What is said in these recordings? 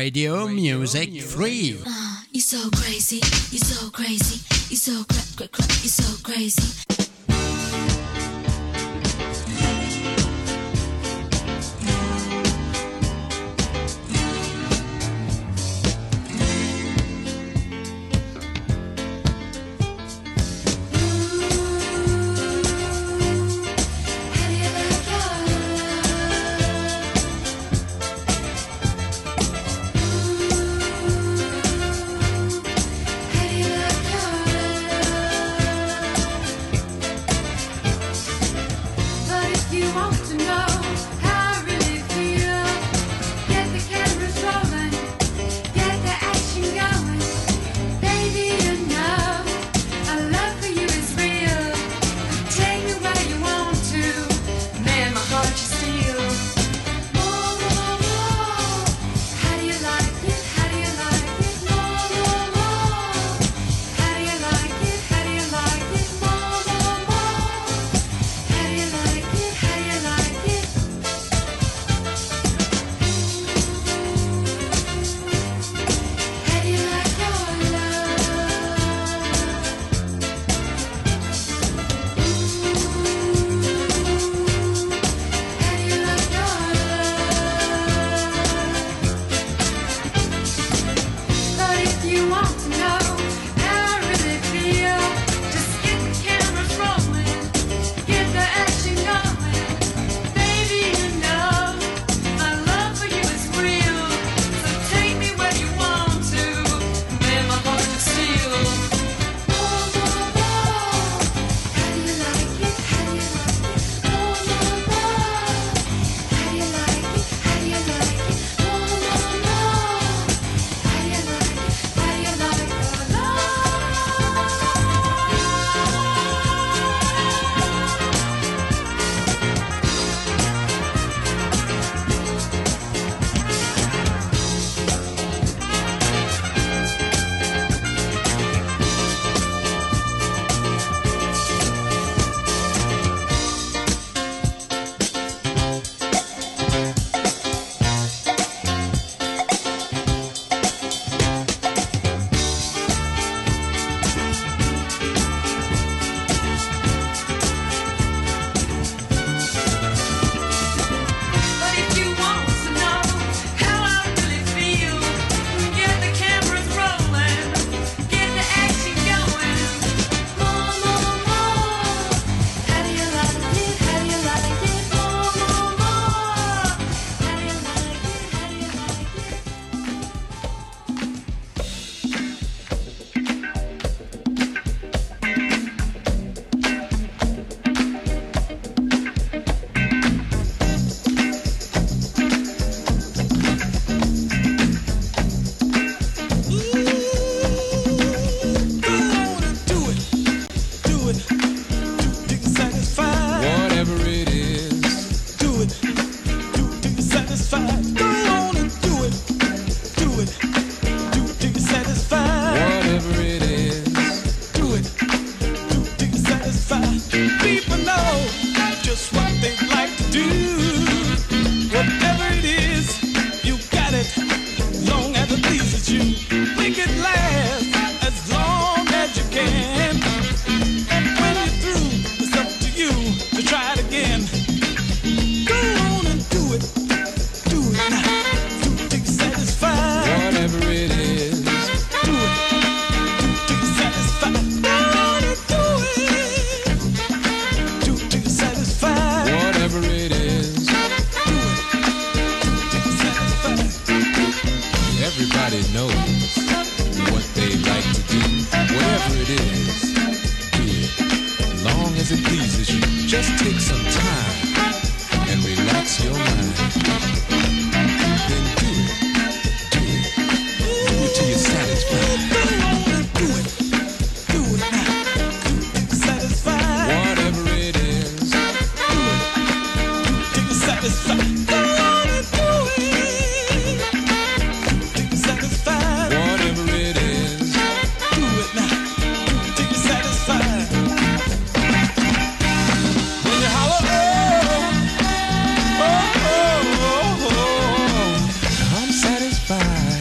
Radio Music Free. You're so crazy, you're so crazy, you're so you're so crazy. Bye.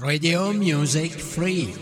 Radio Music Free.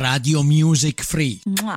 Radio Music Free. Mua.